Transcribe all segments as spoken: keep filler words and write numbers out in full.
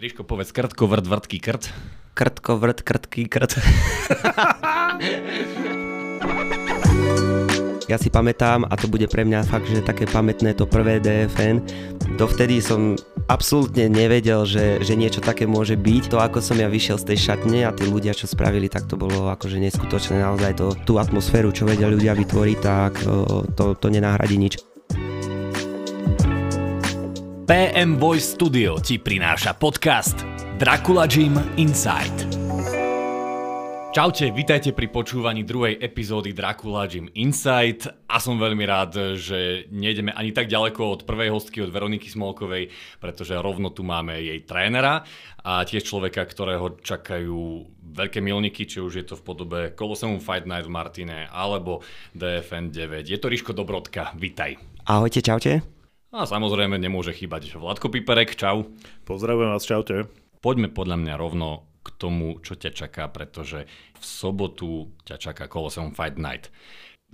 Riško, povedz krtko, vrt, vrtký krt. Krtko, vrt, krtký krt. Ja si pamätám, a to bude pre mňa fakt, že také pamätné to prvé D F N. Dovtedy som absolútne nevedel, že, že niečo také môže byť. To, ako som ja vyšiel z tej šatne a tí ľudia, čo spravili, tak to bolo akože neskutočné. Naozaj to, tú atmosféru, čo vedia ľudia vytvoriť, tak to, to nenahradí nič. P M Voice Studio ti prináša podcast Dracula Gym Insight. Čaute, vítajte pri počúvaní druhej epizódy Dracula Gym Insight a som veľmi rád, že nejdeme ani tak ďaleko od prvej hostky, od Veroniky Smolkovej, pretože rovno tu máme jej trénera a tiež človeka, ktorého čakajú veľké milníky, či už je to v podobe Colosseum Fight Night v Martine alebo D F N deväť. Je to Riško Dobrotka, vítaj. Ahojte, čaute. A samozrejme nemôže chýbať Vladko Piperek, čau. Pozdravujem vás, čaute. Poďme podľa mňa rovno k tomu, čo ťa čaká, pretože v sobotu ťa čaká Colosseum Fight Night.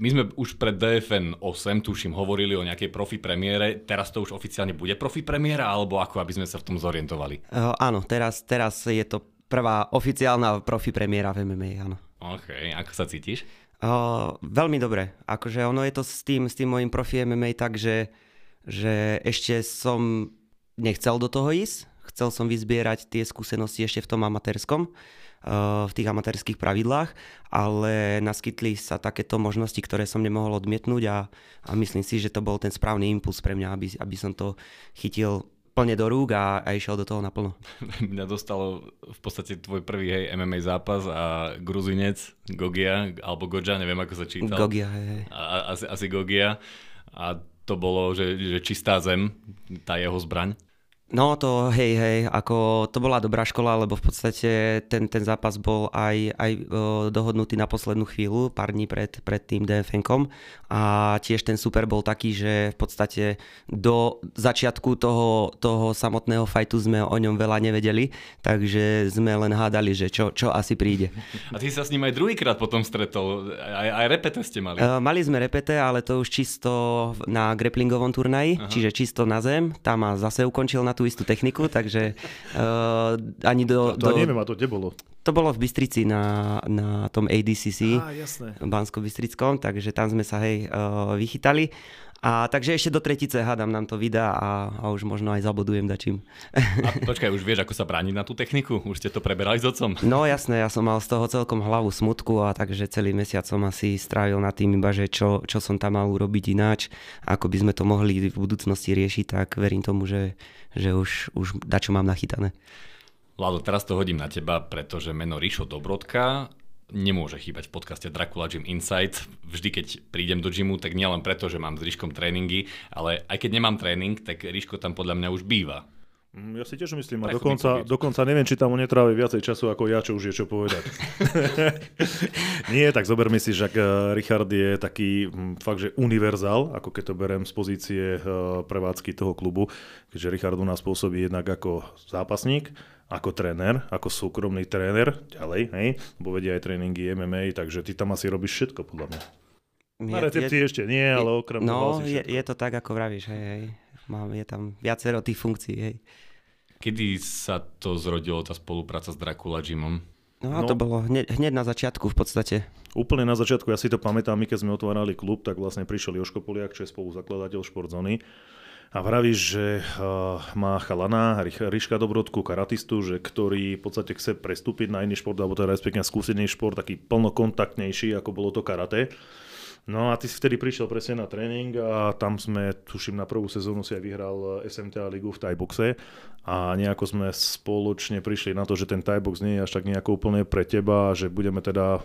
My sme už pred D F N osem, tuším, hovorili o nejakej profi premiére. Teraz to už oficiálne bude profi premiéra, alebo ako, aby sme sa v tom zorientovali? Uh, áno, teraz, teraz je to prvá oficiálna profi premiéra v M M A, áno. OK, ako sa cítiš? Uh, veľmi dobre. Akože ono je to s tým, s tým mojím profi M M A, takže že ešte som nechcel do toho ísť, chcel som vyzbierať tie skúsenosti ešte v tom amatérskom, v tých amatérských pravidlách, ale naskytli sa takéto možnosti, ktoré som nemohol odmietnúť a, a myslím si, že to bol ten správny impuls pre mňa, aby, aby som to chytil plne do rúk a, a išiel do toho naplno. Mňa dostalo v podstate tvoj prvý hej, M M A zápas a Gruzinec, Gogia, alebo Gogia, neviem ako sa čítal. Gogia, hej. Asi, asi Gogia. A to bolo, že, že čistá zem, tá jeho zbraň? No to hej, hej, ako to bola dobrá škola, lebo v podstate ten, ten zápas bol aj, aj dohodnutý na poslednú chvíľu, pár dní pred, pred tým D F N kom a tiež ten super bol taký, že v podstate do začiatku toho, toho samotného fajtu sme o ňom veľa nevedeli, takže sme len hádali, že čo, čo asi príde. A ty sa s ním aj druhýkrát potom stretol, aj, aj repete ste mali? Uh, mali sme repete, ale to už čisto na grapplingovom turnaji, aha, čiže čisto na zem, tam a zase ukončil na tú istú techniku, takže uh, ani do... A to do, neviem, a to kde bolo? To bolo v Bystrici na, na tom A D C C, á, jasné, Banskom Bystrickom, takže tam sme sa hej uh, vychytali. A takže ešte do tretice hádam nám to vydá a, a už možno aj zabodujem dačím. A počkaj, už vieš, ako sa brániť na tú techniku? Už ste to preberali s otcom? No jasné, ja som mal z toho celkom hlavu smutku a takže celý mesiac som asi strávil nad tým iba, že čo, čo som tam mal urobiť ináč, ako by sme to mohli v budúcnosti riešiť, tak verím tomu, že, že už, už dačo mám nachytané. Lado, teraz to hodím na teba, pretože meno Rišo Dobrotka nemôže chýbať v podcaste Dracula Gym Insight. Vždy, keď prídem do gymu, tak nielen preto, že mám s Riškom tréningy, ale aj keď nemám tréning, tak Riško tam podľa mňa už býva. Ja si tiež myslím a dokonca, dokonca neviem, či tam netrávi viacej času ako ja, čo už je čo povedať. Nie, tak zoberme si, že Richard je taký fakt, že univerzál, ako keď to berem z pozície prevádzky toho klubu, keďže Richard u nás pôsobí jednak ako zápasník, ako tréner, ako súkromný tréner, ďalej, hej, bo vedia aj tréningy em em á, takže ty tam asi robíš všetko, podľa mňa. Je, na recepcii ešte nie, ale okrem toho no, si všetko. No, je, je to tak, ako vravíš, hej, hej. Mám, je tam viacero tých funkcií, hej. Kedy sa to zrodilo, tá spolupráca s Dracula Gymom? No, no, to bolo hneď, hneď na začiatku v podstate. Úplne na začiatku, ja si to pamätám, my keď sme otvárali klub, tak vlastne prišiel Jožko Poliak, čo je spoluzakladateľ Športzóny. A vravíš, že uh, má chalana Riška Dobrotku, karatistu, že ktorý v podstate chce prestúpiť na iný šport, alebo teda respektíve skúsiť iný šport, taký plnokontaktnejší, ako bolo to karate. No a ty si vtedy prišiel presne na tréning a tam sme, tuším, na prvú sezónu si aj vyhral S M T A ligu v thaiboxe a nejako sme spoločne prišli na to, že ten thaibox nie je až tak nejako úplne pre teba, že budeme teda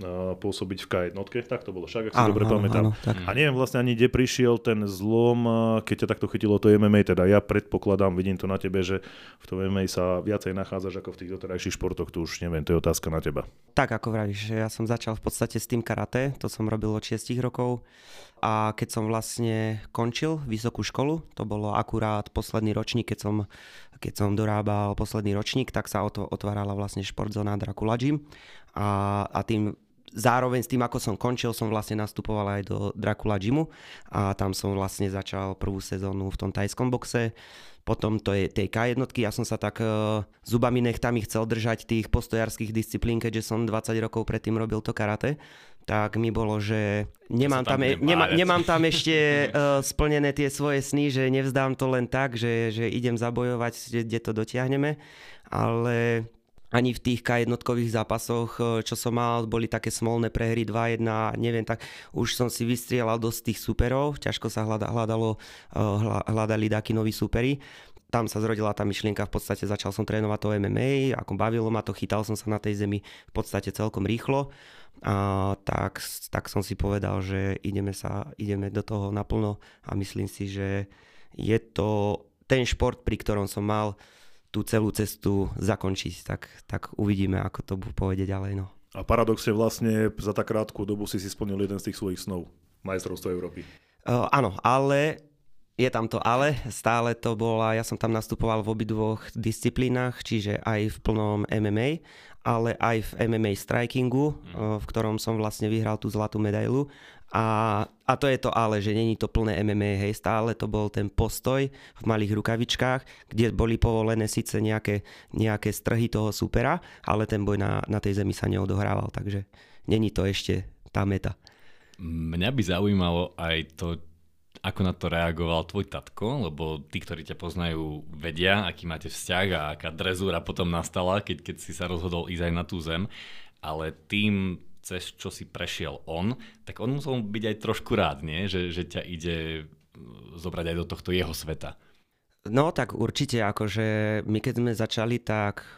Mm, pôsobiť v K jeden. Tak to bolo však, ak si áno, dobre áno, pamätám. Áno, a neviem vlastne ani, kde prišiel ten zlom, keď ťa takto chytilo to em em á. Teda ja predpokladám, vidím to na tebe, že v tom em em á sa viacej nachádzaš ako v tých doterajších športoch. Tu už neviem, to je otázka na teba. Tak, ako vravíš, ja som začal v podstate s tým karate, to som robil od šesť rokov a keď som vlastne končil vysokú školu, to bolo akurát posledný ročník, keď som, keď som dorábal posledný ročník, tak sa o to otvárala vlastne športzóna Dracula Gym a, a tým zároveň s tým, ako som končil, som vlastne nastupoval aj do Dracula Gymu a tam som vlastne začal prvú sezónu v tom tajskom boxe. Potom to je tej ká jedna, ja som sa tak e, zubami nechtami chcel držať tých postojarských disciplín, keďže som dvadsať rokov predtým robil to karate, tak mi bolo, že nemám tam, tam, nema, nemám tam ešte e, splnené tie svoje sny, že nevzdám to len tak, že, že idem zabojovať, kde to dotiahneme, ale ani v tých ká jednotkových zápasoch, čo som mal, boli také smolné prehry dva jedna, neviem, tak už som si vystrieľal dosť tých súperov, ťažko sa hľadalo, hľadali takí noví súperi. Tam sa zrodila tá myšlienka, v podstate začal som trénovať to em em á, ako bavilo ma to, chytal som sa na tej zemi v podstate celkom rýchlo. A tak, tak som si povedal, že ideme, sa, ideme do toho naplno a myslím si, že je to ten šport, pri ktorom som mal tú celú cestu zakončiť, tak, tak uvidíme, ako to pôjde ďalej. No. A paradoxne vlastne za tak krátku dobu si si splnil jeden z tých svojich snov, majstrovstvo Európy. Uh, áno, ale je tam to ale, stále to bola, ja som tam nastupoval v obidvoch disciplínach, čiže aj v plnom em em á, ale aj v em em á strikingu, uh, v ktorom som vlastne vyhral tú zlatú medailu. A, a to je to ale, že není to plné em em á, hej, stále to bol ten postoj v malých rukavičkách, kde boli povolené síce nejaké, nejaké strhy toho súpera, ale ten boj na, na tej zemi sa neodohrával, takže není to ešte tá meta. Mňa by zaujímalo aj to, ako na to reagoval tvoj tatko, lebo tí, ktorí ťa poznajú, vedia, aký máte vzťah a aká drezúra potom nastala, keď, keď si sa rozhodol ísť aj na tú zem, ale tým, cez čo si prešiel on, tak on musel byť aj trošku rád, nie? Že, že ťa ide zobrať aj do tohto jeho sveta. No tak určite, akože my keď sme začali, tak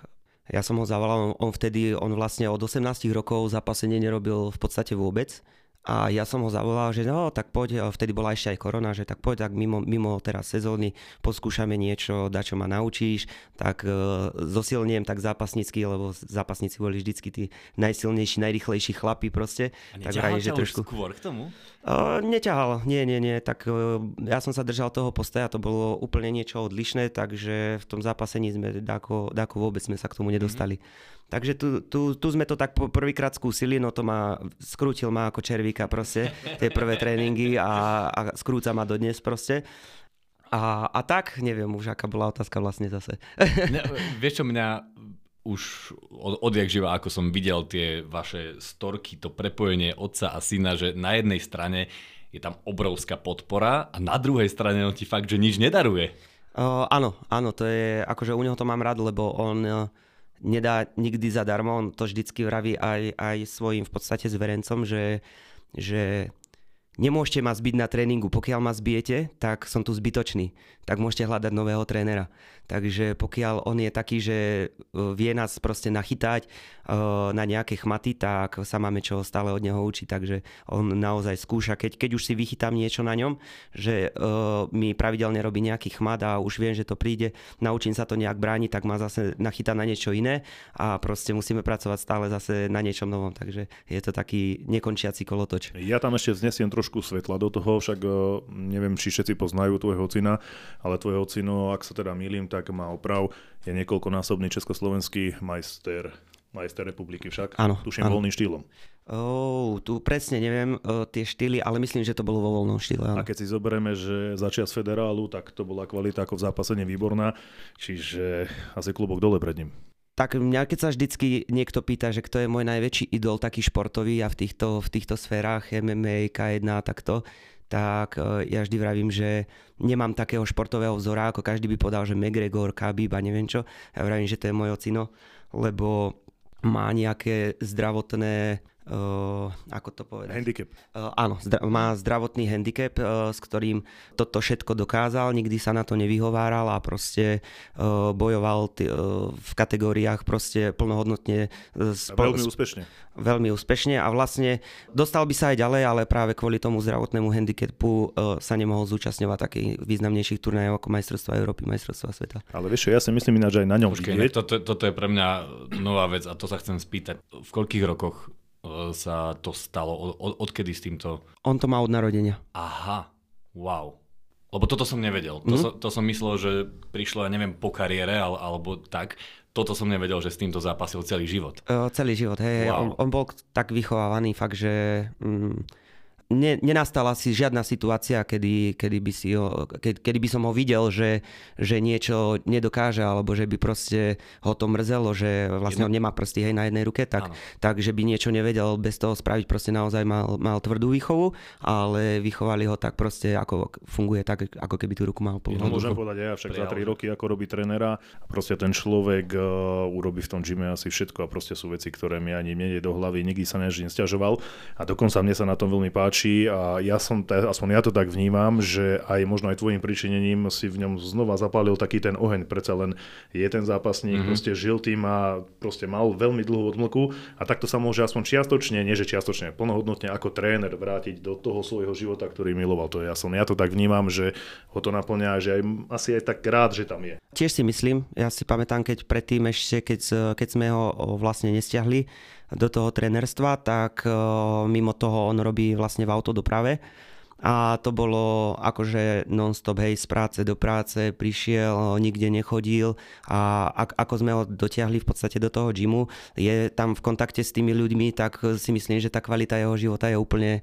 ja som ho zavolal, on vtedy, on vlastne od osemnástich rokov zápasenie nerobil v podstate vôbec. A ja som ho zavolal, že no, tak poď, vtedy bola ešte aj korona, že tak poď, tak mimo, mimo teraz sezóny poskúšame niečo, dačo ma naučíš, tak e, zosilniem tak zápasnícky, lebo zápasníci boli vždycky tí najsilnejší, najrýchlejší chlapi proste. A neťahal ťa trošku skôr k tomu? E, neťahal, nie, nie, nie, tak e, ja som sa držal toho postoja, to bolo úplne niečo odlišné, takže v tom zápasení sme, dáko, dáko vôbec sme sa k tomu nedostali. Mm-hmm. Takže tu, tu, tu sme to tak prvýkrát skúsili, no to ma, skrútil ma ako červíka proste, tie prvé tréningy a, a skrúca ma dodnes proste. A, a tak, neviem už, aká bola otázka vlastne zase. Ne, vieš čo, mňa už od, odjak živa, ako som videl tie vaše storky, to prepojenie otca a syna, že na jednej strane je tam obrovská podpora a na druhej strane on ti fakt, že nič nedaruje. Uh, áno, áno, to je, akože u neho to mám rád, lebo on nedá nikdy zadarmo, on to vždycky vraví aj, aj svojim v podstate zverencom, že, že nemôžete ma zbiť na tréningu, pokiaľ ma zbijete, tak som tu zbytočný, tak môžete hľadať nového trénera. Takže pokiaľ on je taký, že vie nás proste nachytať na nejaké chmaty, tak sa máme čo stále od neho učiť, takže on naozaj skúša, keď, keď už si vychytám niečo na ňom, že mi pravidelne robí nejaký chmat a už viem, že to príde, naučím sa to nejak brániť, tak ma zase nachytá na niečo iné a proste musíme pracovať stále zase na niečom novom, takže je to taký nekončiaci kolotoč. Ja tam ešte vznesiem trošku trošku svetla do toho, však neviem, či všetci poznajú tvojho ocina, ale tvojho ocino, ak sa teda mýlim, tak má oprav, je niekoľkonásobný československý majster, majster republiky však, áno, tuším áno. Voľným štýlom. Oh, tu presne neviem uh, tie štýly, ale myslím, že to bolo vo voľnom štýle. Áno. A keď si zoberieme, že začias federálu, tak to bola kvalita ako v zápasení výborná, čiže asi klobúk dole pred ním. Tak mňa keď sa vždycky niekto pýta, že kto je môj najväčší idol taký športový a v týchto, v týchto sférach em em á, ká jedna a takto, tak ja vždy vravím, že nemám takého športového vzora, ako každý by podal, že McGregor, Khabib a neviem čo. Ja vravím, že to je môj ocino, lebo má nejaké zdravotné, uh, ako to povedať? Handicap. Uh, áno, zdra- má zdravotný handicap, uh, s ktorým toto všetko dokázal, nikdy sa na to nevyhováral a proste uh, bojoval t- uh, v kategóriách proste plnohodnotne. Sp- veľmi úspešne. Sp- veľmi úspešne a vlastne dostal by sa aj ďalej, ale práve kvôli tomu zdravotnému handicapu uh, sa nemohol zúčastňovať takých významnejších turnajov ako majstrovstvá Európy, majstrovstvá sveta. Ale vieš čo, ja si myslím ináč aj na ňom. Počkej, toto, toto je pre mňa nová vec a to sa chcem spýtať. V koľkých rokoch sa to stalo? Od, od, odkedy s týmto? On to má od narodenia. Aha, wow. Lebo toto som nevedel. Mm-hmm. To, som, to som myslel, že prišlo, ja neviem, po kariére ale, alebo tak. Toto som nevedel, že s týmto zápasil celý život. Uh, celý život, hej. Wow. On, on bol tak vychovávaný fakt, že mm, ne, nenastala si žiadna situácia, kedy, kedy, by, si ho, ke, kedy by som ho videl, že, že niečo nedokáže, alebo že by proste ho to mrzelo, že vlastne on nemá prsty, hej, na jednej ruke, tak, tak že by niečo nevedel bez toho spraviť. Proste naozaj mal, mal tvrdú výchovu, ale vychovali ho tak proste, ako funguje tak, ako keby tú ruku mal plnú. No môžem povedať aj ja, však prijal. Za tri roky, ako robí trénera, proste ten človek uh, urobí v tom gyme asi všetko a proste sú veci, ktoré mi ani nejde do hlavy, nikdy sa než nesťažoval a dokonca mne sa na tom veľmi páči a ja som, aspoň ja to tak vnímam, že aj možno aj tvojim pričinením si v ňom znova zapálil taký ten oheň, predsa len je ten zápasník, mm-hmm. proste žil tým a proste mal veľmi dlhú odmlku a takto sa môže aspoň čiastočne, nie že čiastočne, plnohodnotne ako tréner vrátiť do toho svojho života, ktorý miloval. To ja som, ja to tak vnímam, že ho to naplňa, že aj, asi aj tak rád, že tam je. Tiež si myslím, ja si pamätám, keď predtým ešte, keď, keď sme ho vlastne nestiahli do toho trénerstva, tak mimo toho on robí vlastne v autodoprave. A to bolo akože non-stop, hej, z práce do práce, prišiel, nikde nechodil a ako sme ho dotiahli v podstate do toho gymu, je tam v kontakte s tými ľuďmi, tak si myslím, že tá kvalita jeho života je úplne,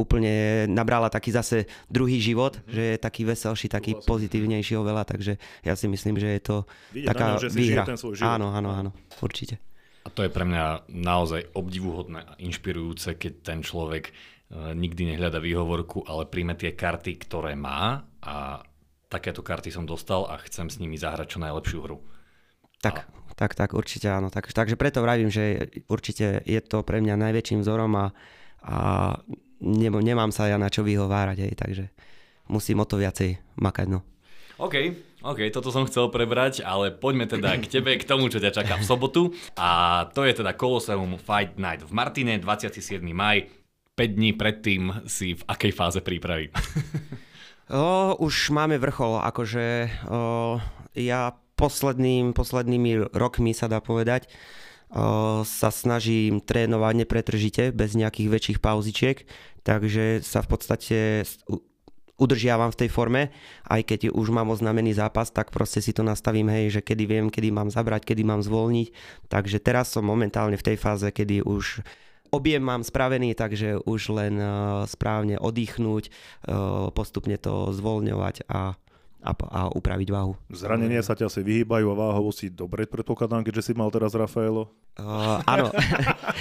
úplne nabrala taký zase druhý život, mm-hmm. že je taký veselší, taký vlastne pozitívnejší oveľa, takže ja si myslím, že je to vidieť taká ňom, výhra. Áno, áno, áno, určite. A to je pre mňa naozaj obdivuhodné a inšpirujúce, keď ten človek nikdy nehľada výhovorku, ale príjme tie karty, ktoré má a takéto karty som dostal a chcem s nimi zahrať čo najlepšiu hru. Tak, a... tak, tak, určite áno. Tak, takže preto vravím, že určite je to pre mňa najväčším vzorom a, a nemám, nemám sa ja na čo vyhovárať, aj, takže musím o to viacej makať. No. OK, OK, toto som chcel prebrať, ale poďme teda k tebe, k tomu, čo ťa čaká v sobotu. A to je teda Colosseum Fight Night v Martine, dvadsiateho siedmeho mája. päť dní predtým si v akej fáze prípravy? O, už máme vrchol, akože o, ja posledným, poslednými rokmi sa dá povedať, o, sa snažím trénovať nepretržite, bez nejakých väčších pauzičiek, takže sa v podstate udržiavam v tej forme, aj keď už mám oznamený zápas, tak proste si to nastavím, hej, že kedy viem, kedy mám zabrať, kedy mám zvoľniť, takže teraz som momentálne v tej fáze, kedy už objem mám spravený, takže už len správne oddychnúť, postupne to zvoľňovať a A, a upraviť váhu. Zranenia sa ťa asi vyhýbajú a váhovo si dobre predpokladám, keďže si mal teraz Rafaelo. Uh, áno.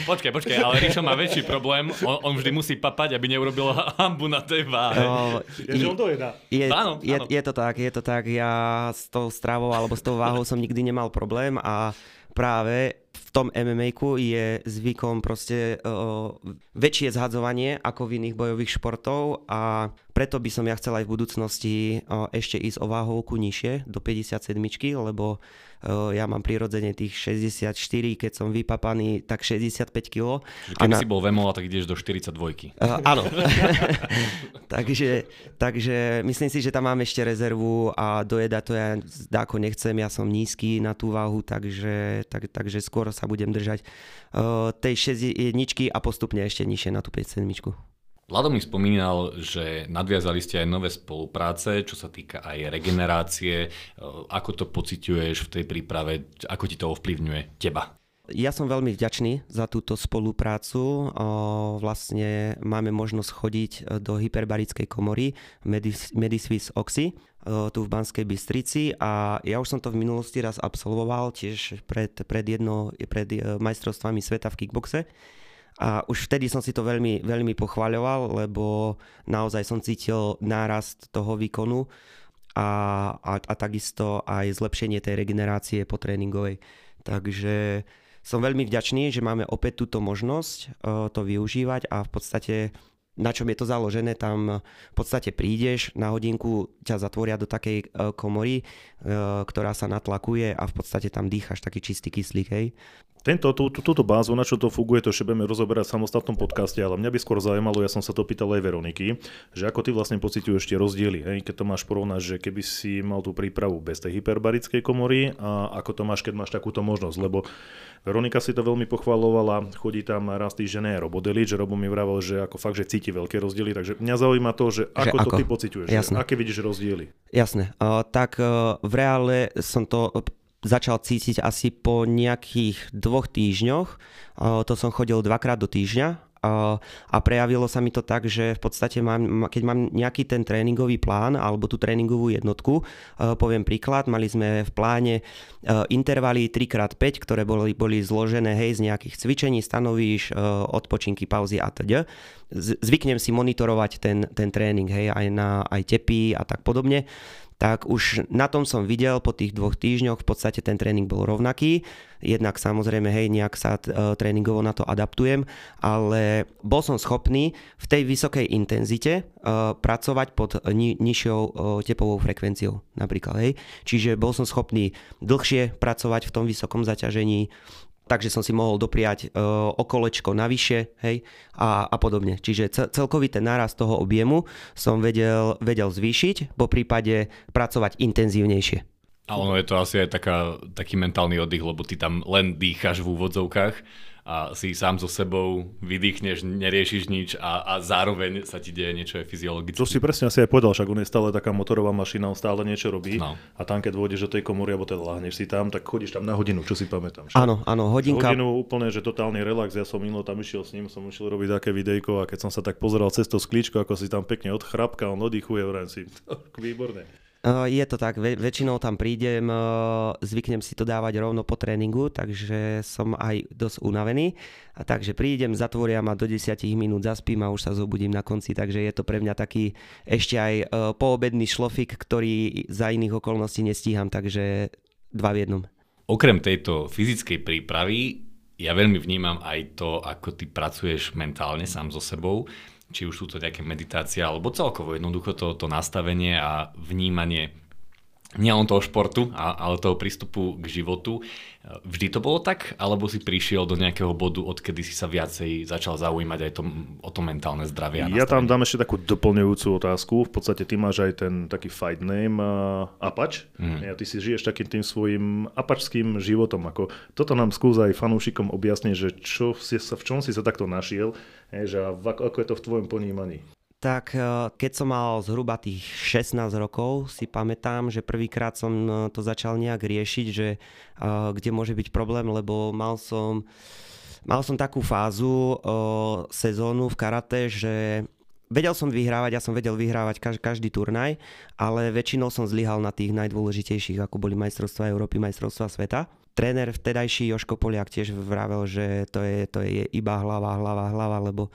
počkaj, počkaj, ale Rišo má väčší problém. On, on vždy musí papať, aby neurobil hambu na tej váhe. Uh, je, je, je, áno, áno. Je, je to tak, je to tak. Ja s tou stravou alebo s tou váhou som nikdy nemal problém a práve v tom em em á ku je zvykom proste uh, väčšie zhadzovanie ako v iných bojových športov a preto by som ja chcel aj v budúcnosti ešte ísť o váhovku nižšie, do päťdesiatsedmičky, lebo ja mám prirodzene tých šesťdesiatštyri, keď som vypapaný, tak šesťdesiatpäť kilogramov. Keby na... si bol vemol, tak ideš do štyridsaťdva. Uh, áno. takže, takže myslím si, že tam mám ešte rezervu a dojedať to ja dáko nechcem, ja som nízky na tú váhu, takže, tak, takže skôr sa budem držať uh, tej šesťdesiatjedničky a postupne ešte nižšie na tú päťdesiatsedmičku. Vlado mi spomínal, že nadviazali ste aj nové spolupráce, čo sa týka aj regenerácie. Ako to pociťuješ v tej príprave? Ako ti to ovplyvňuje teba? Ja som veľmi vďačný za túto spoluprácu. Vlastne máme možnosť chodiť do hyperbarickej komory Medis- Mediswis Oxy tu v Banskej Bystrici a ja už som to v minulosti raz absolvoval tiež pred, pred, jedno, pred majstrovstvami sveta v kickboxe. A už vtedy som si to veľmi, veľmi pochváľoval, lebo naozaj som cítil nárast toho výkonu a, a, a takisto aj zlepšenie tej regenerácie po tréningovej. Takže som veľmi vďačný, že máme opäť túto možnosť uh, to využívať a v podstate na čom je to založené, tam v podstate prídeš, na hodinku ťa zatvoria do takej komory, ktorá sa natlakuje a v podstate tam dýchaš taký čistý kyslík, hej. Tento, tú, tú, túto bázu, na čo to funguje, to ešte budeme rozoberať v samostatnom podcaste, ale mňa by skôr zaujímalo, ja som sa to pýtal aj Veroniky, že ako ty vlastne pociťuješ tie rozdiely, hej, keď to máš porovnať, že keby si mal tú prípravu bez tej hyperbarickej komory a ako to máš, keď máš takúto možnosť, lebo Veronika si to veľmi pochválovala, chodí tam raz týždeň Robo Delič, Robo mi vravel, že ako fakt, že cíti cíti veľké rozdiely, takže mňa zaujíma to, že ako, že ako? to ty pociťuješ, aké vidíš rozdiely. Jasné, uh, tak uh, v reále som to začal cítiť asi po nejakých dvoch týždňoch, uh, to som chodil dvakrát do týždňa. A prejavilo sa mi to tak, že v podstate mám, keď mám nejaký ten tréningový plán alebo tú tréningovú jednotku, poviem príklad, mali sme v pláne intervaly tri krát päť, ktoré boli, boli zložené hej, z nejakých cvičení, stanovíš, odpočinky, pauzy a teda. Zvyknem si monitorovať ten, ten tréning hej, aj na aj tepy a tak podobne. Tak už na tom som videl po tých dvoch týždňoch, v podstate ten tréning bol rovnaký, jednak samozrejme hej, nejak sa tréningovo na to adaptujem, ale bol som schopný v tej vysokej intenzite uh, pracovať pod ni- nižšou uh, tepovou frekvenciou napríklad. Hej. Čiže bol som schopný dlhšie pracovať v tom vysokom zaťažení, takže som si mohol dopriať uh, okolečko navyše hej, a, a podobne. Čiže celkový ten nárast toho objemu som vedel, vedel zvýšiť, po prípade pracovať intenzívnejšie. A ono je to asi aj taká, taký mentálny oddych, lebo ty tam len dýcháš v úvodzovkách a si sám so sebou vydýchneš, neriešiš nič a, a zároveň sa ti deje niečo fyziologické. To si presne asi aj povedal, však on je stále taká motorová mašina, on stále niečo robí no. A tam keď vôjdeš do tej komory, alebo teda láhneš si tam, tak chodíš tam na hodinu, čo si pamätám. Však? Áno, áno, hodinka. Hodinu úplne, že totálny relax, ja som minul tam išiel s ním, som išiel robiť také videjko a keď som sa tak pozeral cez to sklíčko, ako si tam pekne odchrapka, on oddychuje, vrajím si, výborné. Je to tak, väčšinou tam prídem, zvyknem si to dávať rovno po tréningu, takže som aj dosť unavený. A takže prídem, zatvoria ma do desať minút, zaspím a už sa zobudím na konci, takže je to pre mňa taký ešte aj poobedný šlofik, ktorý za iných okolností nestíham, takže dva v jednom. Okrem tejto fyzickej prípravy, ja veľmi vnímam aj to, ako ty pracuješ mentálne sám so sebou. Či už sú to nejaké meditácie, alebo celkovo jednoducho to, to nastavenie a vnímanie nielen toho športu, a, ale toho prístupu k životu. Vždy to bolo tak? Alebo si prišiel do nejakého bodu, odkedy si sa viacej začal zaujímať aj to, o to mentálne zdravie? Ja tam dám ešte takú doplňujúcu otázku. V podstate ty máš aj ten taký fight name uh, Apache. Mm. A ty si žiješ takým tým svojim apačským životom. Ako, toto nám skúsa aj fanúšikom objasniť, že čo si sa, v čom si sa takto našiel. Je, že ako, ako je to v tvojom ponímaní? Tak keď som mal zhruba tých šestnásť rokov, si pamätám, že prvýkrát som to začal nejak riešiť, že kde môže byť problém, lebo mal som, mal som takú fázu sezónu v karate, že vedel som vyhrávať, ja som vedel vyhrávať každý turnaj, ale väčšinou som zlyhal na tých najdôležitejších, ako boli majstrovstvá Európy, majstrovstvá sveta. Tréner vtedajší Jožko Poliak tiež vravel, že to je, to je iba hlava, hlava, hlava, lebo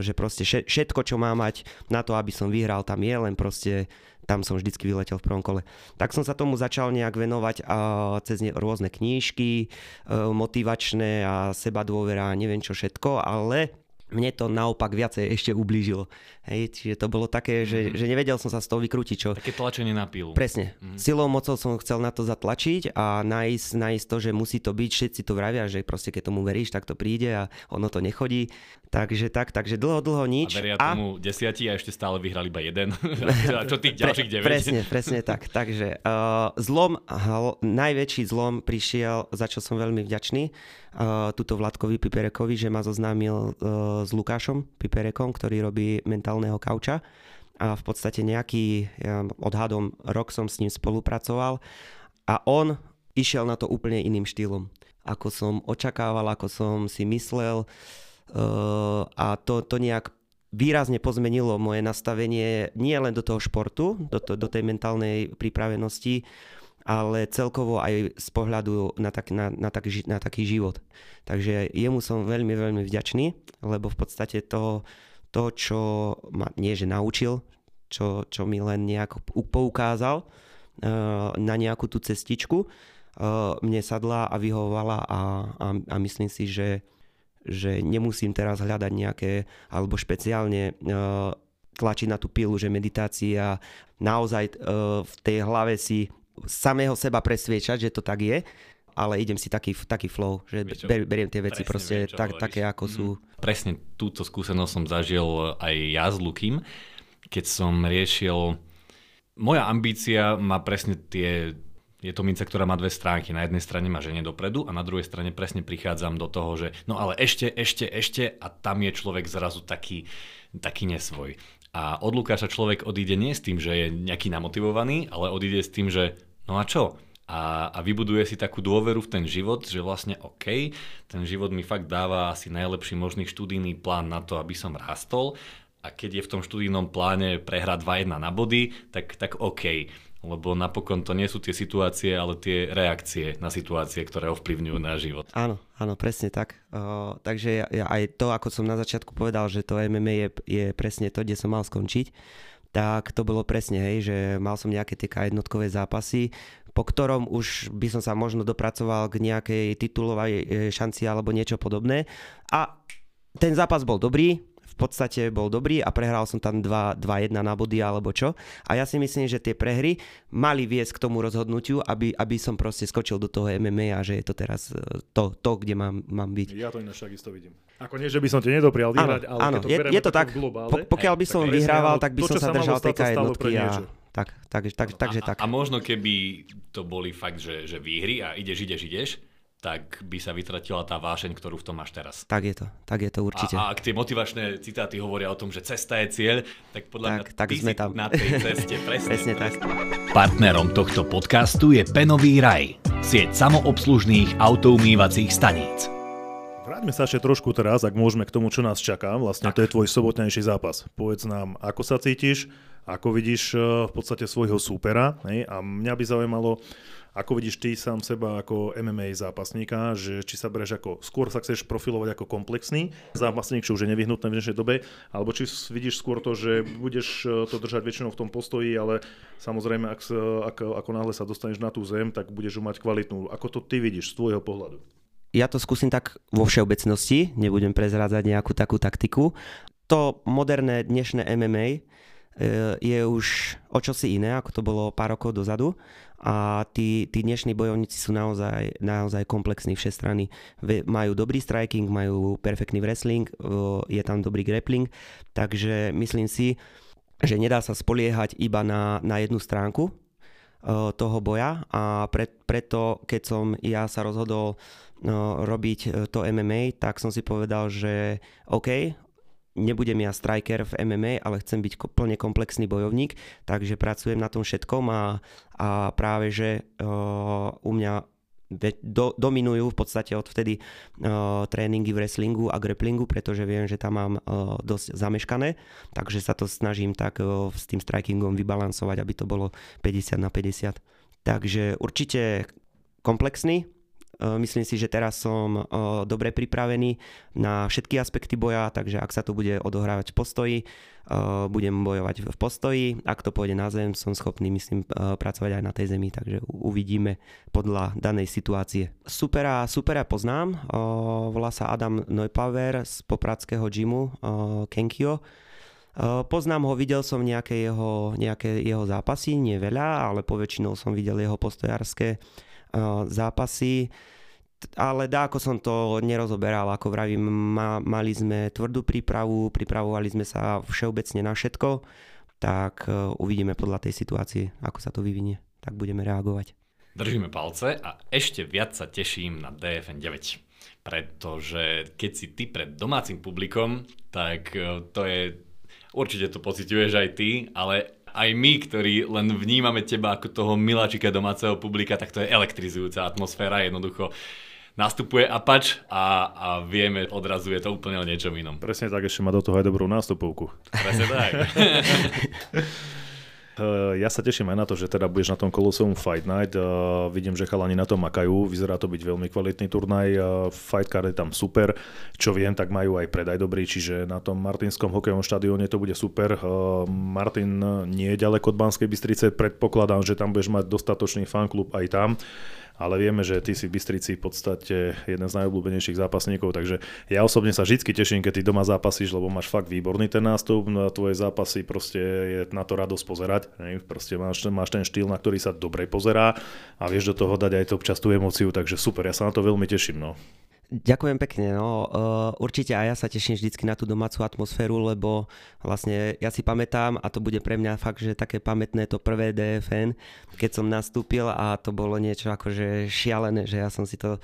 že proste všetko, čo má mať na to, aby som vyhral, tam je, len proste tam som vždycky vyletel v prvom kole. Tak som sa tomu začal nejak venovať a cez ne, rôzne knížky, motivačné a sebadôvera, neviem čo všetko, ale mne to naopak viacej ešte ublížilo. Hej, čiže to bolo také, že, mm. že nevedel som sa z toho vykrútiť. Čo... Také tlačenie na pilu. Presne. Mm. Silou, mocou som chcel na to zatlačiť a nájsť, nájsť to, že musí to byť. Všetci to vravia, že proste keď tomu veríš, tak to príde a ono to nechodí. Takže tak, takže dlho, dlho nič. A veria a... tomu desiatí a ešte stále vyhral iba jeden. Čo tých ďalších deväť. Presne, presne tak. Takže uh, zlom, hl- najväčší zlom prišiel, za čo som veľmi vďačný, uh, tuto Vladkovi Piperekovi, že ma zoznámil uh, s Lukášom Piperekom, ktorý robí mentálneho kauča a v podstate nejaký odhadom rok som s ním spolupracoval a on išiel na to úplne iným štýlom, ako som očakával, ako som si myslel a to, to nejak výrazne pozmenilo moje nastavenie nie len do toho športu, do, to, do tej mentálnej pripravenosti, ale celkovo aj z pohľadu na, tak, na, na, tak, na taký život. Takže jemu som veľmi, veľmi vďačný, lebo v podstate to, to čo ma nie že naučil, čo, čo mi len nejak poukázal na nejakú tú cestičku, mne sadla a vyhovovala a, a, a myslím si, že, že nemusím teraz hľadať nejaké, alebo špeciálne tlačiť na tú pilu, že meditácia naozaj v tej hlave si samého seba presviečať, že to tak je, ale idem si taký, taký flow, že ber, beriem tie veci presne proste viem, tak, také, ako sú. Presne túto skúsenosť som zažil aj ja s Lukým, keď som riešil... Moja ambícia má presne tie je to minca, ktorá má dve stránky. Na jednej strane ma ženie dopredu a na druhej strane presne prichádzam do toho, že no ale ešte, ešte, ešte a tam je človek zrazu taký, taký nesvoj. A od Lukáša človek odíde nie s tým, že je nejaký namotivovaný, ale odíde s tým, že no a čo? A, a vybuduje si takú dôveru v ten život, že vlastne OK, ten život mi fakt dáva asi najlepší možný študijný plán na to, aby som rástol, a keď je v tom študijnom pláne prehra dva jedna na body, tak, tak OK. Lebo napokon to nie sú tie situácie, ale tie reakcie na situácie, ktoré ovplyvňujú náš život. Áno, áno, presne tak. Uh, takže ja, ja aj to, ako som na začiatku povedal, že to em em á je, je presne to, kde som mal skončiť, tak to bolo presne, hej, že mal som nejaké tie ká jednotkové zápasy, po ktorom už by som sa možno dopracoval k nejakej titulovej šanci alebo niečo podobné. A ten zápas bol dobrý, v podstate bol dobrý a prehral som tam dva jeden na body alebo čo. A ja si myslím, že tie prehry mali viesť k tomu rozhodnutiu, aby, aby som proste skočil do toho em em á a že je to teraz to, to kde mám, mám byť. Ja to ináč takisto vidím. Ako nie, že by som te nedoprial vyhrať, áno, ale áno, keď to je, je to tak, globále, po, pokiaľ by som tak vyhrával, tak by to, som sa držal tej ká jednotky a... Tak, tak, tak, no, takže a, tak. A možno keby to boli fakt, že, že výhry a ideš, ideš, ideš, tak by sa vytratila tá vášeň, ktorú v tom máš teraz. Tak je to, tak je to určite. A, a ak tie motivačné citáty hovoria o tom, že cesta je cieľ, tak podľa tak, mňa tak ty sme tam na tej ceste. Presne, presne tak. Partnerom tohto podcastu je Penový raj, sieť samoobslužných autoumývacích staníc. Vráťme sa ešte trošku teraz, ak môžeme, k tomu, čo nás čaká. Vlastne tak. To je tvoj sobotnejší zápas. Povedz nám, ako sa cítiš, ako vidíš v podstate svojho súpera. Hej? A mňa by zaujímalo, ako vidíš ty sám seba ako em em á zápasníka, že či sa bereš ako, skôr sa chceš profilovať ako komplexný zápasník, čo už je nevyhnutné v dnešnej dobe, alebo či vidíš skôr to, že budeš to držať väčšinou v tom postoji, ale samozrejme, ak, ak, ako náhle sa dostaneš na tú zem, tak budeš ju mať kvalitnú. Ako to ty vidíš z tvojho pohľadu? Ja to skúsim tak vo všeobecnosti, nebudem prezrádzať nejakú takú taktiku. To moderné dnešné em em á je už o čosi iné, ako to bolo pár rokov dozadu. A tí, tí dnešní bojovníci sú naozaj, naozaj komplexní, všestranní. Majú dobrý striking, majú perfektný wrestling, je tam dobrý grappling, takže myslím si, že nedá sa spoliehať iba na, na jednu stránku toho boja, a pre, preto keď som ja sa rozhodol robiť to em em á, tak som si povedal, že OK, nebudem ja striker v em em á, ale chcem byť plne komplexný bojovník, takže pracujem na tom všetkom a, a práve, že uh, u mňa do, dominujú v podstate odvtedy uh, tréningy v wrestlingu a grapplingu, pretože viem, že tam mám uh, dosť zameškané, takže sa to snažím tak uh, s tým strikingom vybalansovať, aby to bolo päťdesiat na päťdesiat. Takže určite komplexný. Myslím si, že teraz som dobre pripravený na všetky aspekty boja, takže ak sa to bude odohrávať v postoji, budem bojovať v postoji. Ak to pôjde na zem, som schopný, myslím, pracovať aj na tej zemi, takže uvidíme podľa danej situácie. Supera, supera poznám, volá sa Adam Neupauer z popradského gymu Kenkyo. Poznám ho, videl som nejaké jeho, nejaké jeho zápasy, nie veľa, ale poväčšinou som videl jeho postojarské zápasy, ale dáko som to nerozoberal, ako vravím, ma, mali sme tvrdú prípravu, pripravovali sme sa všeobecne na všetko, tak uvidíme podľa tej situácie, ako sa to vyvinie, tak budeme reagovať. Držíme palce a ešte viac sa teším na dé ef en deväť, pretože keď si ty pred domácim publikom, tak to je, určite to pociťuješ aj ty, ale aj my, ktorí len vnímame teba ako toho miláčika domáceho publika, tak to je elektrizujúca atmosféra. Jednoducho nastupuje Apache a, a vieme, odrazu je to úplne o niečom inom. Presne tak, ešte má do toho aj dobrú nástupovku. Presne tak. Ja sa teším aj na to, že teda budeš na tom Colosseum Fight Night. Uh, vidím, že chalani na to makajú. Vyzerá to byť veľmi kvalitný turnaj. Uh, Fight card je tam super. Čo viem, tak majú aj predaj dobrý. Čiže na tom Martinskom hokejovom štadióne to bude super. Uh, Martin nie je ďaleko od Banskej Bystrice. Predpokladám, že tam budeš mať dostatočný fanklub aj tam. Ale vieme, že ty si v Bystrici v podstate jeden z najobľúbenejších zápasníkov, takže ja osobne sa vždy teším, keď ty doma zápasíš, lebo máš fakt výborný ten nástup, na tvoje zápasy proste je na to radosť pozerať, ne? Proste máš, máš ten štýl, na ktorý sa dobre pozerá a vieš do toho dať aj to občas tú emóciu, takže super, ja sa na to veľmi teším. No. Ďakujem pekne, no určite aj ja sa teším vždycky na tú domácu atmosféru, lebo vlastne ja si pamätám a to bude pre mňa fakt, že také pamätné to prvé D F N, keď som nastúpil a to bolo niečo akože šialené, že ja som si to,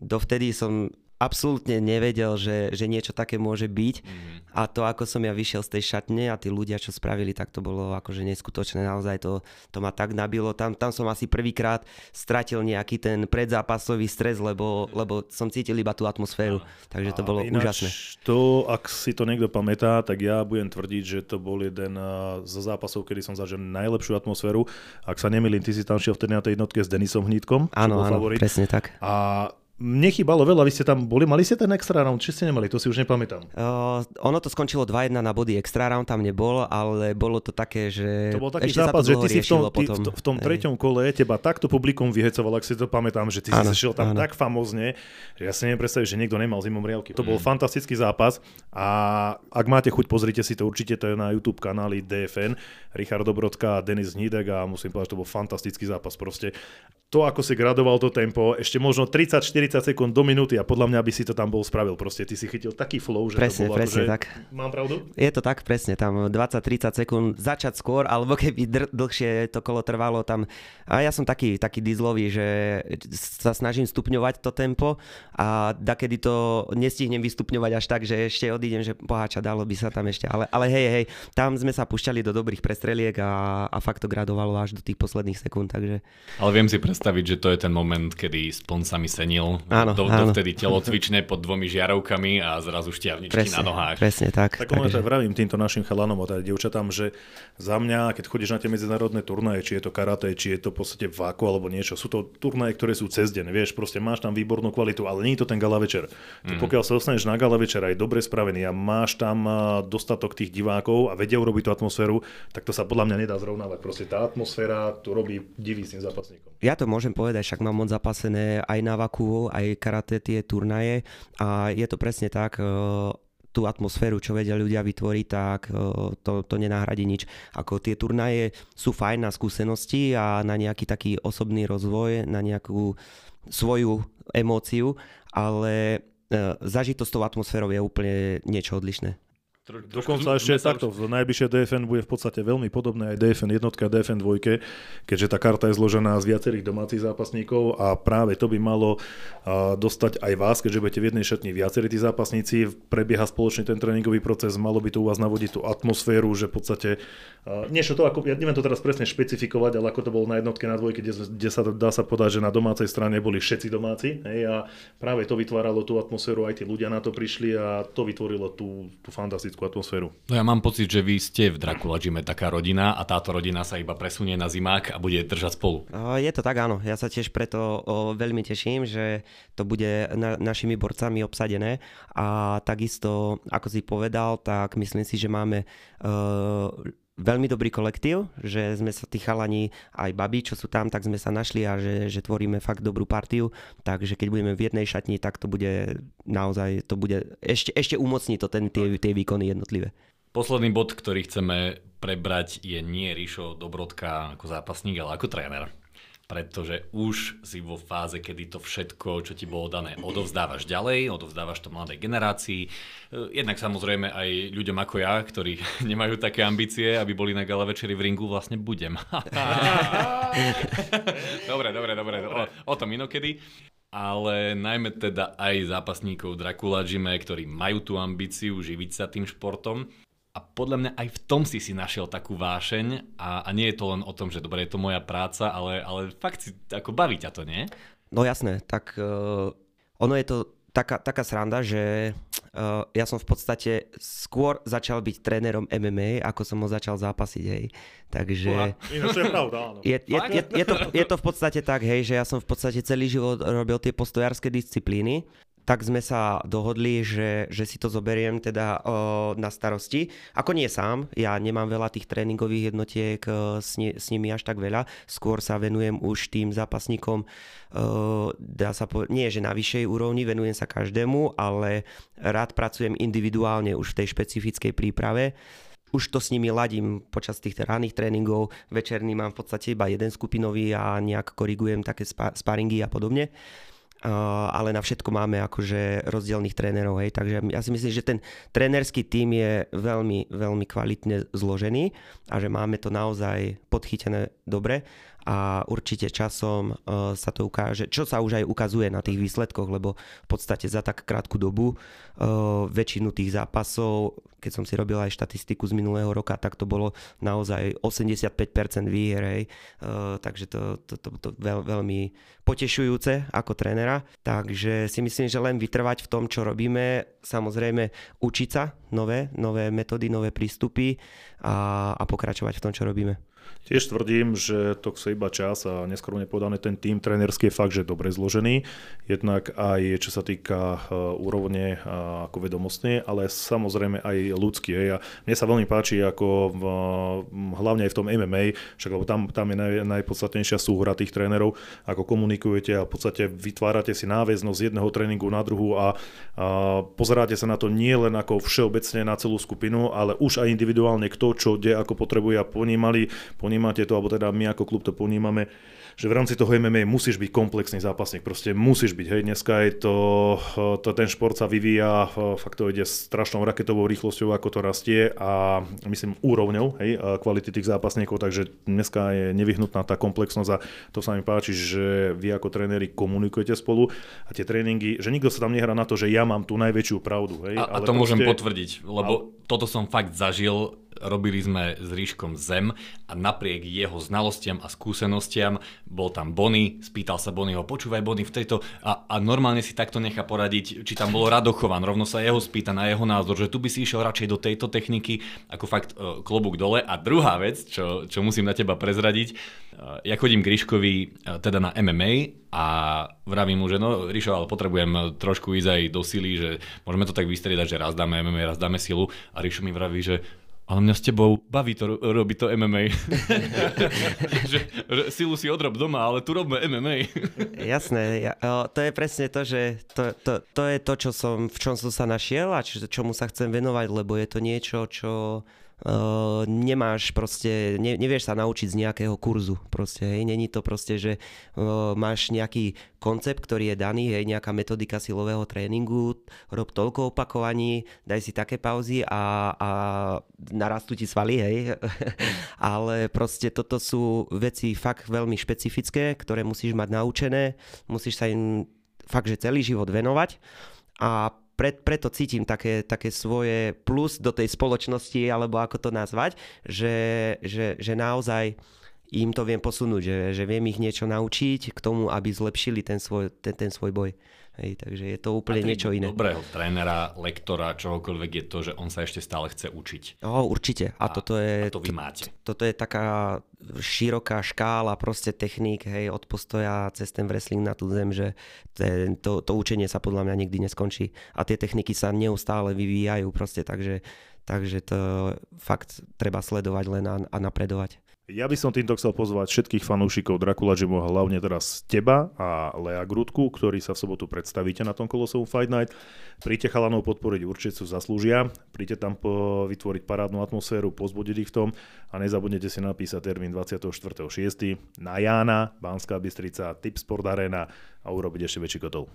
dovtedy som absolútne nevedel, že, že niečo také môže byť mm. a to ako som ja vyšiel z tej šatne a tí ľudia čo spravili, tak to bolo akože neskutočné, naozaj to, to ma tak nabilo, tam, tam som asi prvýkrát stratil nejaký ten predzápasový stres, lebo, lebo som cítil iba tú atmosféru, takže to bolo ináč, úžasné. To, ak si to niekto pamätá, tak ja budem tvrdiť, že to bol jeden zo zápasov, kedy som zažil najlepšiu atmosféru, ak sa nemýlim, ty si tam šiel vtedy na tej jednotke s Denisom Hnidkom, áno, áno, favorit. Presne tak. A nechybalo veľa, vy ste tam boli, mali ste ten extra round, či ste nemali, to si už nepamätám. Uh, ono to skončilo dva jedna na body, extra round tam nebol, ale bolo to také, že... To bol taký ešte zápas, že ty si v tom, ty, v tom treťom kole teba takto publikum vyhecoval, ak si to pamätám, že ty ano, si sa šiel tam ano. tak famózne, že ja si neviem predstaviť, že niekto nemal zimom riavky. To bol mm. fantastický zápas a ak máte chuť, pozrite si to určite, to je na YouTube kanáli D F N, Riško Dobrotka, Denis Hnidek a musím povedať, že to bol fantastický zápas proste. To, ako si gradoval to tempo, ešte možno tridsať štyridsať sekúnd do minúty a podľa mňa by si to tam bol spravil. Proste ty si chytil taký flow, že presne, to bolo... Presne, presne tak. Mám pravdu? Je to tak, presne. Tam dvadsať tridsať sekúnd začať skôr, alebo keby dr- dlhšie to kolo trvalo tam... A ja som taký, taký dizlový, že sa snažím stupňovať to tempo a dakedy to nestihnem vystupňovať až tak, že ešte odídem, že poháča, dalo by sa tam ešte. Ale, ale hej, hej, tam sme sa púšťali do dobrých prestreliek a, a fakt to gradovalo až do tých posledných sekúnd, takže... Ale viem si presne staviť, že to je ten moment, kedy spon sa mi senil. Áno, do, áno. Dovtedy telo cvične pod dvomi žiarovkami a zrazu šťavničky presne, na nohách. Presne tak. Tak ono tak, že... vravím týmto našim chalanom a teda dievčatám, že za mňa, keď chodíš na tie medzinárodné turnaje, či je to karate, či je to v podstate váko alebo niečo, sú to turnaje, ktoré sú cez deň, vieš, proste máš tam výbornú kvalitu, ale nie je to ten gala večer. Ty mm. pokiaľ sa dostaneš na gala večer aj dobre spravený a máš tam dostatok tých divákov a vedia urobiť tú atmosféru, tak to sa podľa mňa nedá zrovnávať. Proste tá atmosféra tu robí divý s tým zápasníkom. Ja to môžem povedať, však mám moc zapasené aj na vaku, aj karate, tie turnaje a je to presne tak, tú atmosféru, čo vedia ľudia vytvoriť, tak to, to nenahradí nič. Ako tie turnaje sú fajn na skúsenosti a na nejaký taký osobný rozvoj, na nejakú svoju emóciu, ale zažitosť s tou atmosférou je úplne niečo odlišné. Dokonca ešte takto, najbližšie D F N bude v podstate veľmi podobné aj D F N jeden a D F N dva, keďže tá karta je zložená z viacerých domácich zápasníkov a práve to by malo dostať aj vás, keďže budete v jednej šatni viacerí tí zápasníci, prebieha spoločný ten tréningový proces, malo by to u vás navodiť tú atmosféru, že v podstate niečo to, ako, ja neviem to teraz presne špecifikovať, ale ako to bolo na jednotke, na dvojke, kde, kde sa dá sa podať, že na domácej strane boli všetci domáci, hej, a práve to vytváralo tú atmosféru, aj tí ľudia na to prišli a to vytvorilo tú, tú fantastickú atmosféru. No ja mám pocit, že vy ste v Dracula Gyme taká rodina a táto rodina sa iba presunie na zimák a bude držať spolu. Je to tak, áno. Ja sa tiež preto veľmi teším, že to bude na, našimi borcami obsadené a takisto, ako si povedal, tak myslím si, že máme uh, veľmi dobrý kolektív, že sme sa tí chalani aj babi, čo sú tam, tak sme sa našli a že, že tvoríme fakt dobrú partiu, takže keď budeme v jednej šatni, tak to bude naozaj, to bude ešte, ešte umocní to ten, tie, tie výkony jednotlivé. Posledný bod, ktorý chceme prebrať je nie Rišo Dobrotka ako zápasník, ale ako tréner. Pretože už si vo fáze, kedy to všetko, čo ti bolo dané, odovzdávaš ďalej, odovzdávaš to mladej generácii. Jednak samozrejme aj ľuďom ako ja, ktorí nemajú také ambície, aby boli na gala večeri v ringu, vlastne budem. Dobre, dobre, dobre, dobre. O tom inokedy. Ale najmä teda aj zápasníkov Dracula Gyme, ktorí majú tú ambíciu živiť sa tým športom. A podľa mňa aj v tom si si našiel takú vášeň a, a nie je to len o tom, že dobre, je to moja práca, ale, ale fakt si, ako baví ťa to, nie? No jasné, tak uh, ono je to taká, taká sranda, že uh, ja som v podstate skôr začal byť trénerom M M A, ako som ho začal zápasiť, hej. Takže... Ináč je pravda, áno. Je, je, je, je, to, je to v podstate tak, hej, že ja som v podstate celý život robil tie postojarské disciplíny. Tak sme sa dohodli, že, že si to zoberiem teda o, na starosti. Ako nie sám, ja nemám veľa tých tréningových jednotiek o, s, ne, s nimi až tak veľa. Skôr sa venujem už tým zápasníkom, o, dá sa po, nie že na vyššej úrovni, venujem sa každému, ale rád pracujem individuálne už v tej špecifickej príprave. Už to s nimi ladím počas tých ranných tréningov, večerný mám v podstate iba jeden skupinový a nejak korigujem také spa, sparingy a podobne. ale na všetko máme akože rozdielných trénerov, hej, takže ja si myslím, že ten trénerský tím je veľmi, veľmi kvalitne zložený a že máme to naozaj podchytené dobre a určite časom sa to ukáže, čo sa už aj ukazuje na tých výsledkoch, lebo v podstate za tak krátku dobu väčšinu tých zápasov, keď som si robil aj štatistiku z minulého roka, tak to bolo naozaj osemdesiatpäť percent výher, hej. Takže to, to, to, to veľ, veľmi potešujúce ako trénera, takže si myslím, že len vytrvať v tom, čo robíme, samozrejme učiť sa nové, nové metódy, nové prístupy a, a pokračovať v tom, čo robíme. Tiež tvrdím, že to chce iba čas a neskromne povedané, ten tím trénerský je fakt, že dobre zložený. Jednak aj čo sa týka úrovne ako vedomostne, ale samozrejme aj ľudský. A mne sa veľmi páči, ako v, hlavne aj v tom em em á, však lebo tam, tam je naj, najpodstatnejšia súhra tých trénerov, ako komunikujete a v podstate vytvárate si náväznosť jedného tréningu na druhú a, a pozeráte sa na to nie len ako všeobecne na celú skupinu, ale už aj individuálne kto, čo, kde, ako potrebuje a ponímali Ponímate to, alebo teda my ako klub to ponímame, že v rámci toho em em á musíš byť komplexný zápasník, proste musíš byť, hej, dneska je to, to ten šport sa vyvíja, fakt to ide strašnou raketovou rýchlosťou, ako to rastie a myslím úrovňou, hej, kvality tých zápasníkov, takže dneska je nevyhnutná tá komplexnosť a to sa mi páči, že vy ako tréneri komunikujete spolu a tie tréningy, že nikto sa tam nehrá na to, že ja mám tú najväčšiu pravdu, hej. A, ale a to proste môžem potvrdiť, lebo a toto som fakt zažil. Robili sme s Riškom zem a napriek jeho znalostiam a skúsenostiam bol tam Bonny, spýtal sa Bonnyho, počúvaj Bonny v tejto a, a normálne si takto nechá poradiť, či tam bol Radochovan, rovno sa jeho spýta na jeho názor, že tu by si išiel radšej do tejto techniky, ako fakt e, klobúk dole. A druhá vec, čo, čo musím na teba prezradiť, e, ja chodím k Riškovi e, teda na em em á a vravím mu, že no Rišo, ale potrebujem trošku ísť aj do sily, že môžeme to tak vystriedať, že raz dáme em em á, raz dáme silu a Rišo mi vraví, že ale mňa s tebou baví to, robí to em em á. že, že silu si odrob doma, ale tu robme em em á. Jasné, ja, to je presne to, že to, to, to je to, čo som, v čom som sa našiel a čo, čomu sa chcem venovať, lebo je to niečo, čo Uh, nemáš proste, ne, nevieš sa naučiť z nejakého kurzu proste, hej, není to proste, že uh, máš nejaký koncept, ktorý je daný, hej, nejaká metodika silového tréningu, rob toľko opakovaní, daj si také pauzy a, a narastú ti svaly, hej, ale proste toto sú veci fakt veľmi špecifické, ktoré musíš mať naučené, musíš sa im fakt, že celý život venovať a preto cítim také, také svoje plus do tej spoločnosti, alebo ako to nazvať, že, že, že naozaj im to viem posunúť, že, že viem ich niečo naučiť k tomu, aby zlepšili ten svoj, ten, ten svoj boj. Hej, takže je to úplne niečo iné. Dobrého trénera, lektora, čohokoľvek je to, že on sa ešte stále chce učiť. No, určite. A, a toto je, a to vy máte. To, toto je taká široká škála proste techník, hej, od postoja cez ten wrestling na tú zem, že ten, to, to učenie sa podľa mňa nikdy neskončí. A tie techniky sa neustále vyvíjajú proste, takže, takže to fakt treba sledovať len a, a napredovať. Ja by som týmto chcel pozvať všetkých fanúšikov Dracula Gymu, hlavne teraz teba a Lea Grudku, ktorí sa v sobotu predstavíte na tom Colosseum Fight Night. Príďte chalanov podporiť, určite sú zaslúžia. Príďte tam po, vytvoriť parádnu atmosféru, pozbudiť ich v tom a nezabudnete si napísať termín dvadsiateho štvrtého šiesteho na Jána, Banská Bystrica, Tipsport Arena a urobiť ešte väčší kotol.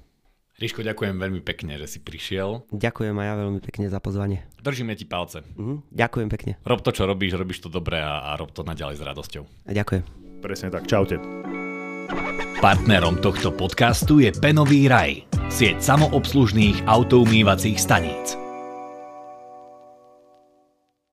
Riško, ďakujem veľmi pekne, že si prišiel. Ďakujem aj ja veľmi pekne za pozvanie. Držíme ti palce. Mm, ďakujem pekne. Rob to, čo robíš, robíš to dobre a, a rob to naďalej s radosťou. A ďakujem. Presne tak, čaute. Partnerom tohto podcastu je Penový raj, sieť samoobslužných autoumývacích staníc.